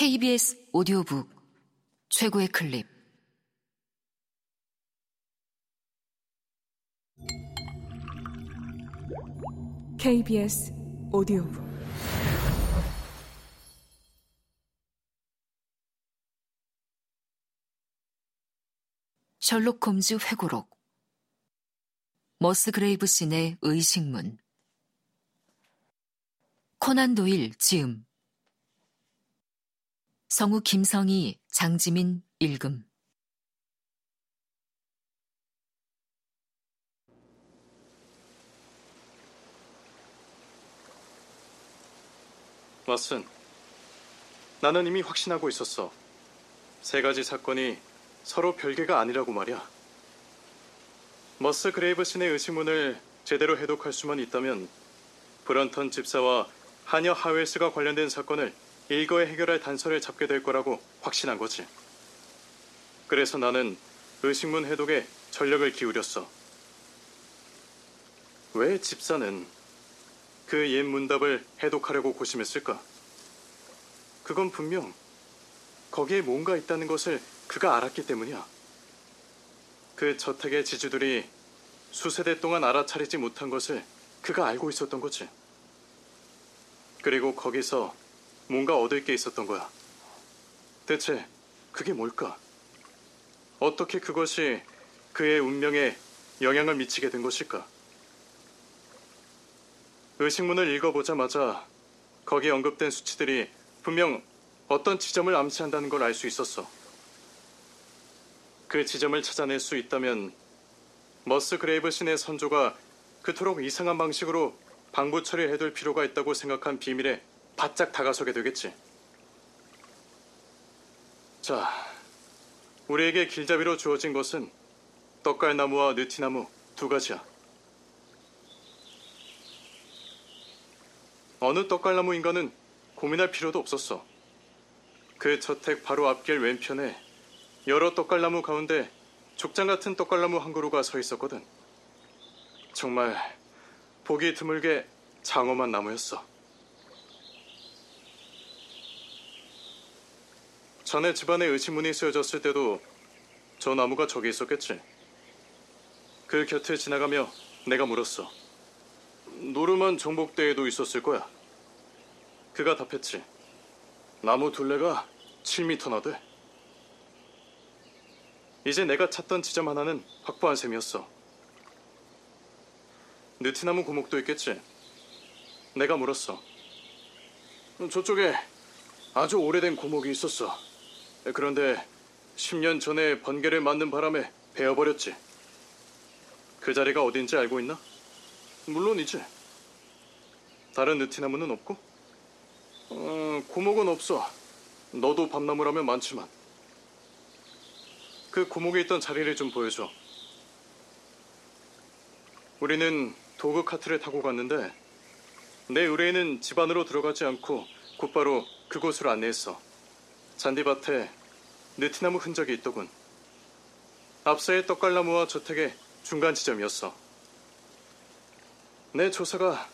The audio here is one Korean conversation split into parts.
KBS 오디오북 최고의 클립. KBS 오디오북 셜록 홈즈 회고록. 머스그레이브 씬의 의식문. 코난 도일 지음. 성우 김성희, 장지민 읽음. 왓슨, 나는 이미 확신하고 있었어. 세 가지 사건이 서로 별개가 아니라고 말이야. 머스그레이브 씬의 의식문을 제대로 해독할 수만 있다면 브런턴 집사와 하녀 하웰스가 관련된 사건을 일거에 해결할 단서를 잡게 될 거라고 확신한 거지. 그래서 나는 의식문 해독에 전력을 기울였어. 왜 집사는 그 옛 문답을 해독하려고 고심했을까? 그건 분명 거기에 뭔가 있다는 것을 그가 알았기 때문이야. 그 저택의 지주들이 수세대 동안 알아차리지 못한 것을 그가 알고 있었던 거지. 그리고 거기서 뭔가 얻을 게 있었던 거야. 대체 그게 뭘까? 어떻게 그것이 그의 운명에 영향을 미치게 된 것일까? 의식문을 읽어보자마자 거기 언급된 수치들이 분명 어떤 지점을 암시한다는 걸 알 수 있었어. 그 지점을 찾아낼 수 있다면 머스그레이브 씬의 선조가 그토록 이상한 방식으로 방부 처리해둘 필요가 있다고 생각한 비밀에 바짝 다가서게 되겠지. 자, 우리에게 길잡이로 주어진 것은 떡갈나무와 느티나무 두 가지야. 어느 떡갈나무인가는 고민할 필요도 없었어. 그 저택 바로 앞길 왼편에 여러 떡갈나무 가운데 족장 같은 떡갈나무 한 그루가 서 있었거든. 정말 보기 드물게 장엄한 나무였어. 자네 집안에 의식문이 쓰여졌을 때도 저 나무가 저기 있었겠지. 그 곁을 지나가며 내가 물었어. 노름한 정복대에도 있었을 거야. 그가 답했지. 나무 둘레가 7m나 돼. 이제 내가 찾던 지점 하나는 확보한 셈이었어. 느티나무 고목도 있겠지. 내가 물었어. 저쪽에 아주 오래된 고목이 있었어. 그런데 10년 전에 번개를 맞는 바람에 베어버렸지. 그 자리가 어딘지 알고 있나? 물론이지. 다른 느티나무는 없고? 고목은 없어. 너도 밤나무라면 많지만. 그 고목에 있던 자리를 좀 보여줘. 우리는 도그 카트를 타고 갔는데 내 의뢰인은 집 안으로 들어가지 않고 곧바로 그곳으로 안내했어. 잔디밭에 느티나무 흔적이 있더군. 앞서의 떡갈나무와 저택의 중간 지점이었어. 내 조사가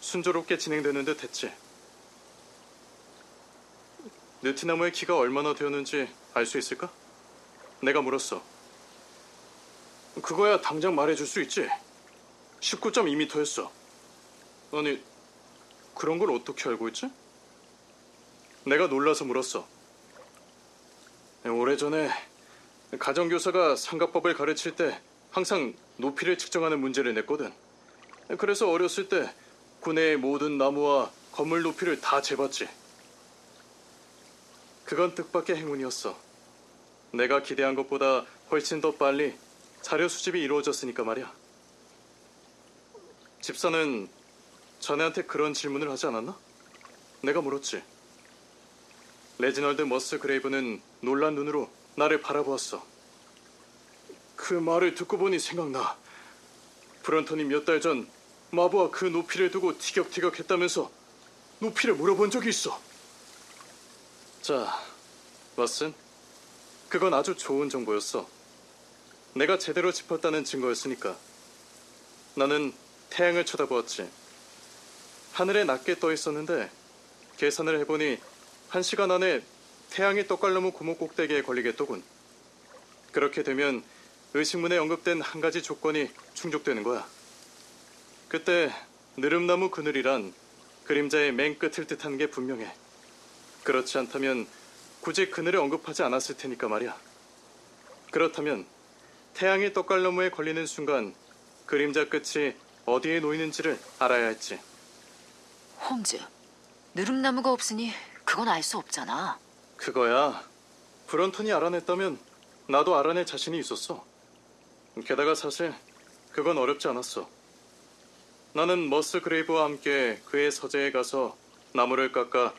순조롭게 진행되는 듯 했지. 느티나무의 키가 얼마나 되었는지 알 수 있을까? 내가 물었어. 그거야 당장 말해줄 수 있지. 19.2m였어. 아니, 그런 걸 어떻게 알고 있지? 내가 놀라서 물었어. 오래전에 가정교사가 삼각법을 가르칠 때 항상 높이를 측정하는 문제를 냈거든. 그래서 어렸을 때 구내의 모든 나무와 건물 높이를 다 재봤지. 그건 뜻밖의 행운이었어. 내가 기대한 것보다 훨씬 더 빨리 자료 수집이 이루어졌으니까 말이야. 집사는 자네한테 그런 질문을 하지 않았나? 내가 물었지. 레지널드 머스그레이브는 놀란 눈으로 나를 바라보았어. 그 말을 듣고 보니 생각나. 브런턴이 몇 달 전 마부와 그 높이를 두고 티격태격 했다면서 높이를 물어본 적이 있어. 자, 왓슨, 그건 아주 좋은 정보였어. 내가 제대로 짚었다는 증거였으니까. 나는 태양을 쳐다보았지. 하늘에 낮게 떠 있었는데 계산을 해보니 1시간 안에 태양이 떡갈 넘은 구멍 꼭대기에 걸리겠더군. 그렇게 되면 의식문에 언급된 한 가지 조건이 충족되는 거야. 그때 느릅나무 그늘이란 그림자의 맨 끝을 뜻하는 게 분명해. 그렇지 않다면 굳이 그늘을 언급하지 않았을 테니까 말이야. 그렇다면 태양이 떡갈 너머에 걸리는 순간 그림자 끝이 어디에 놓이는지를 알아야 했지. 홈즈, 느릅나무가 없으니 그건 알 수 없잖아. 그거야. 브런턴이 알아냈다면 나도 알아낼 자신이 있었어. 게다가 사실 그건 어렵지 않았어. 나는 머스 그레이브와 함께 그의 서재에 가서 나무를 깎아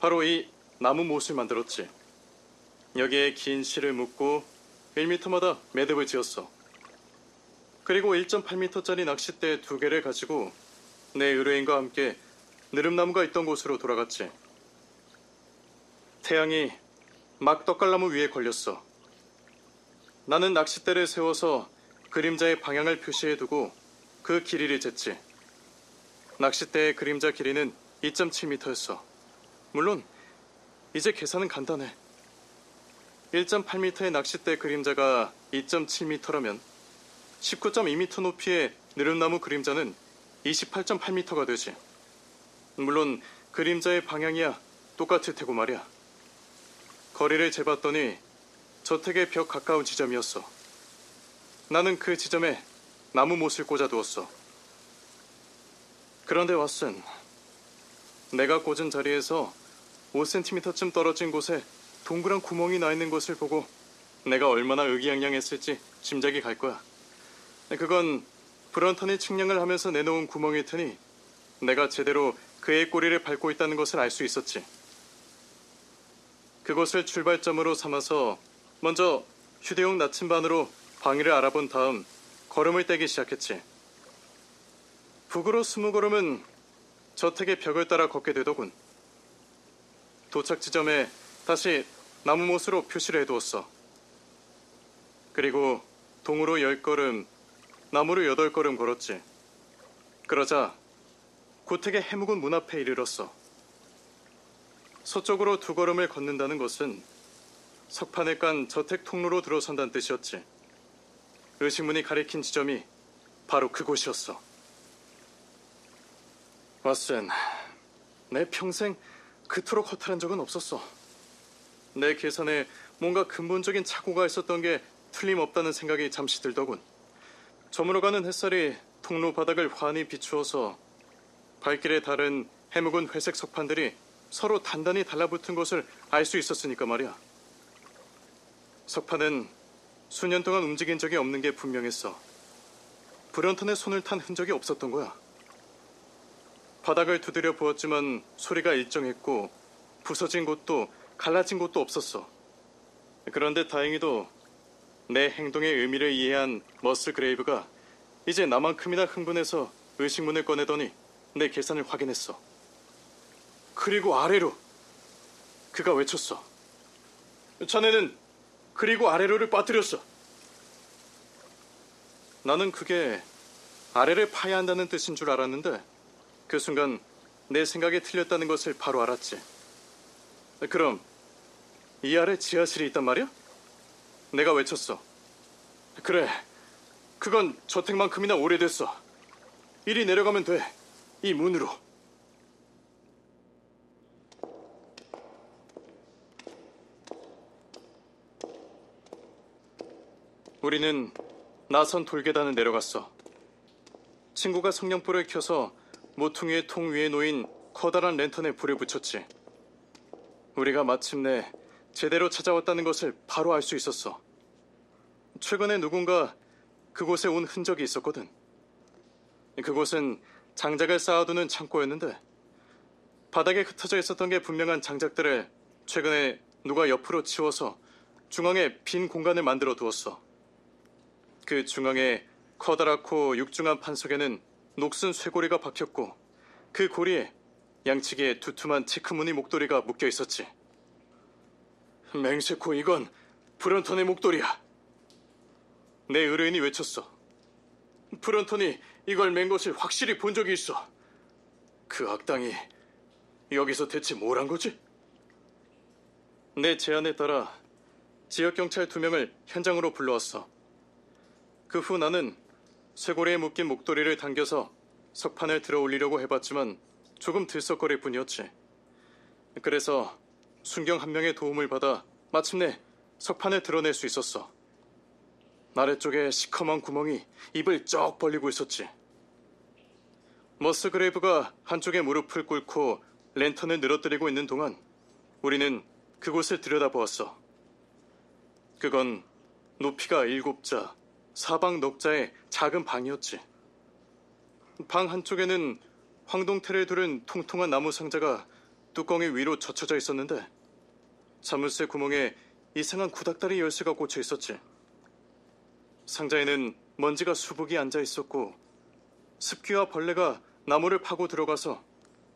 바로 이 나무 못을 만들었지. 여기에 긴 실을 묶고 1m마다 매듭을 지었어. 그리고 1.8m짜리 낚싯대 2개를 가지고 내 의뢰인과 함께 느릅나무가 있던 곳으로 돌아갔지. 태양이 막 떡갈나무 위에 걸렸어. 나는 낚싯대를 세워서 그림자의 방향을 표시해두고 그 길이를 쟀지. 낚싯대의 그림자 길이는 2.7m였어. 물론 이제 계산은 간단해. 1.8m의 낚싯대 그림자가 2.7m라면 19.2m 높이의 느릅나무 그림자는 28.8m가 되지. 물론 그림자의 방향이야 똑같을 테고 말이야. 거리를 재봤더니 저택의 벽 가까운 지점이었어. 나는 그 지점에 나무 못을 꽂아두었어. 그런데 왓슨, 내가 꽂은 자리에서 5cm쯤 떨어진 곳에 동그란 구멍이 나 있는 것을 보고 내가 얼마나 의기양양했을지 짐작이 갈 거야. 그건 브런턴이 측량을 하면서 내놓은 구멍일 테니 내가 제대로 그의 꼬리를 밟고 있다는 것을 알 수 있었지. 그것을 출발점으로 삼아서 먼저 휴대용 나침반으로 방위를 알아본 다음 걸음을 떼기 시작했지. 북으로 20걸음은 저택의 벽을 따라 걷게 되더군. 도착 지점에 다시 나무못으로 표시를 해두었어. 그리고 동으로 10걸음, 나무로 8걸음 걸었지. 그러자 고택의 해묵은 문 앞에 이르렀어. 서쪽으로 2걸음을 걷는다는 것은 석판을 깐 저택 통로로 들어선다는 뜻이었지. 의식문이 가리킨 지점이 바로 그곳이었어. 왓슨, 내 평생 그토록 허탈한 적은 없었어. 내 계산에 뭔가 근본적인 착오가 있었던 게 틀림없다는 생각이 잠시 들더군. 저물어가는 햇살이 통로 바닥을 환히 비추어서 발길에 닳은 해묵은 회색 석판들이 서로 단단히 달라붙은 것을 알 수 있었으니까 말이야. 석판은 수년 동안 움직인 적이 없는 게 분명했어. 브런턴의 손을 탄 흔적이 없었던 거야. 바닥을 두드려 보았지만 소리가 일정했고 부서진 곳도 갈라진 곳도 없었어. 그런데 다행히도 내 행동의 의미를 이해한 머스 그레이브가 이제 나만큼이나 흥분해서 의식문을 꺼내더니 내 계산을 확인했어. 그리고 아래로! 그가 외쳤어. 자네는 그리고 아래로를 빠뜨렸어. 나는 그게 아래를 파야 한다는 뜻인 줄 알았는데 그 순간 내 생각이 틀렸다는 것을 바로 알았지. 그럼 이 아래 지하실이 있단 말이야? 내가 외쳤어. 그래, 그건 저택만큼이나 오래됐어. 이리 내려가면 돼, 이 문으로. 우리는 나선 돌계단을 내려갔어. 친구가 성냥불을 켜서 모퉁이의 통 위에 놓인 커다란 랜턴에 불을 붙였지. 우리가 마침내 제대로 찾아왔다는 것을 바로 알 수 있었어. 최근에 누군가 그곳에 온 흔적이 있었거든. 그곳은 장작을 쌓아두는 창고였는데 바닥에 흩어져 있었던 게 분명한 장작들을 최근에 누가 옆으로 치워서 중앙에 빈 공간을 만들어 두었어. 그 중앙에 커다랗고 육중한 판석에는 녹슨 쇠고리가 박혔고 그 고리에 양치기에 두툼한 치크무늬 목도리가 묶여 있었지. 맹세코 이건 브런턴의 목도리야. 내 의뢰인이 외쳤어. 브런턴이 이걸 맨 것을 확실히 본 적이 있어. 그 악당이 여기서 대체 뭘 한 거지? 내 제안에 따라 지역경찰 2명을 현장으로 불러왔어. 그 후 나는 쇠고리에 묶인 목도리를 당겨서 석판을 들어 올리려고 해봤지만 조금 들썩거릴 뿐이었지. 그래서 순경 1명의 도움을 받아 마침내 석판을 드러낼 수 있었어. 아래쪽에 시커먼 구멍이 입을 쩍 벌리고 있었지. 머스그레이브가 한쪽에 무릎을 꿇고 랜턴을 늘어뜨리고 있는 동안 우리는 그곳을 들여다보았어. 그건 높이가 7자, 사방 넉자의 작은 방이었지. 방 한쪽에는 황동태를 두른 통통한 나무 상자가 뚜껑이 위로 젖혀져 있었는데 자물쇠 구멍에 이상한 구닥다리 열쇠가 꽂혀 있었지. 상자에는 먼지가 수북이 앉아 있었고 습기와 벌레가 나무를 파고 들어가서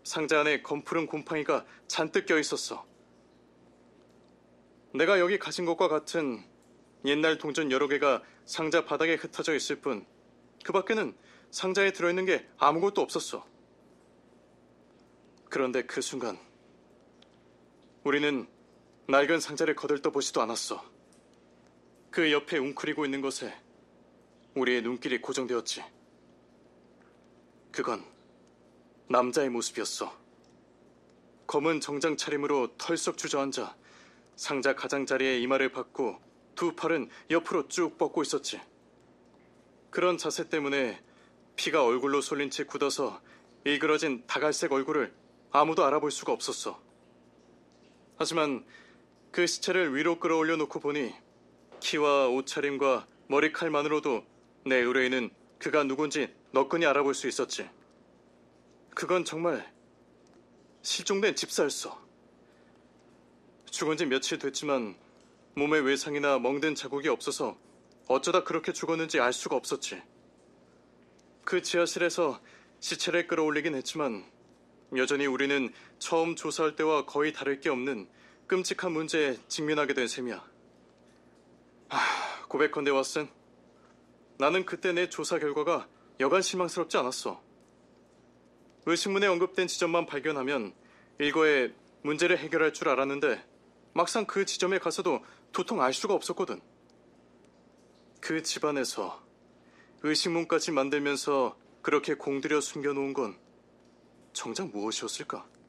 상자 안에 검푸른 곰팡이가 잔뜩 껴있었어. 내가 여기 가진 것과 같은 옛날 동전 여러 개가 상자 바닥에 흩어져 있을 뿐 그 밖에는 상자에 들어있는 게 아무것도 없었어. 그런데 그 순간 우리는 낡은 상자를 거들떠보지도 않았어. 그 옆에 웅크리고 있는 것에 우리의 눈길이 고정되었지. 그건 남자의 모습이었어. 검은 정장 차림으로 털썩 주저앉아 상자 가장자리에 이마를 박고 두 팔은 옆으로 쭉 뻗고 있었지. 그런 자세 때문에 피가 얼굴로 쏠린 채 굳어서 일그러진 다갈색 얼굴을 아무도 알아볼 수가 없었어. 하지만 그 시체를 위로 끌어올려 놓고 보니 키와 옷차림과 머리칼만으로도 내 의뢰인은 그가 누군지 너끈히 알아볼 수 있었지. 그건 정말 실종된 집사였어. 죽은 지 며칠 됐지만 몸에 외상이나 멍든 자국이 없어서 어쩌다 그렇게 죽었는지 알 수가 없었지. 그 지하실에서 시체를 끌어올리긴 했지만 여전히 우리는 처음 조사할 때와 거의 다를 게 없는 끔찍한 문제에 직면하게 된 셈이야. 고백컨대 왓슨, 나는 그때 내 조사 결과가 여간 실망스럽지 않았어. 의식문에 언급된 지점만 발견하면 일거에 문제를 해결할 줄 알았는데 막상 그 지점에 가서도 도통 알 수가 없었거든. 그 집안에서 의식문까지 만들면서 그렇게 공들여 숨겨놓은 건 정작 무엇이었을까?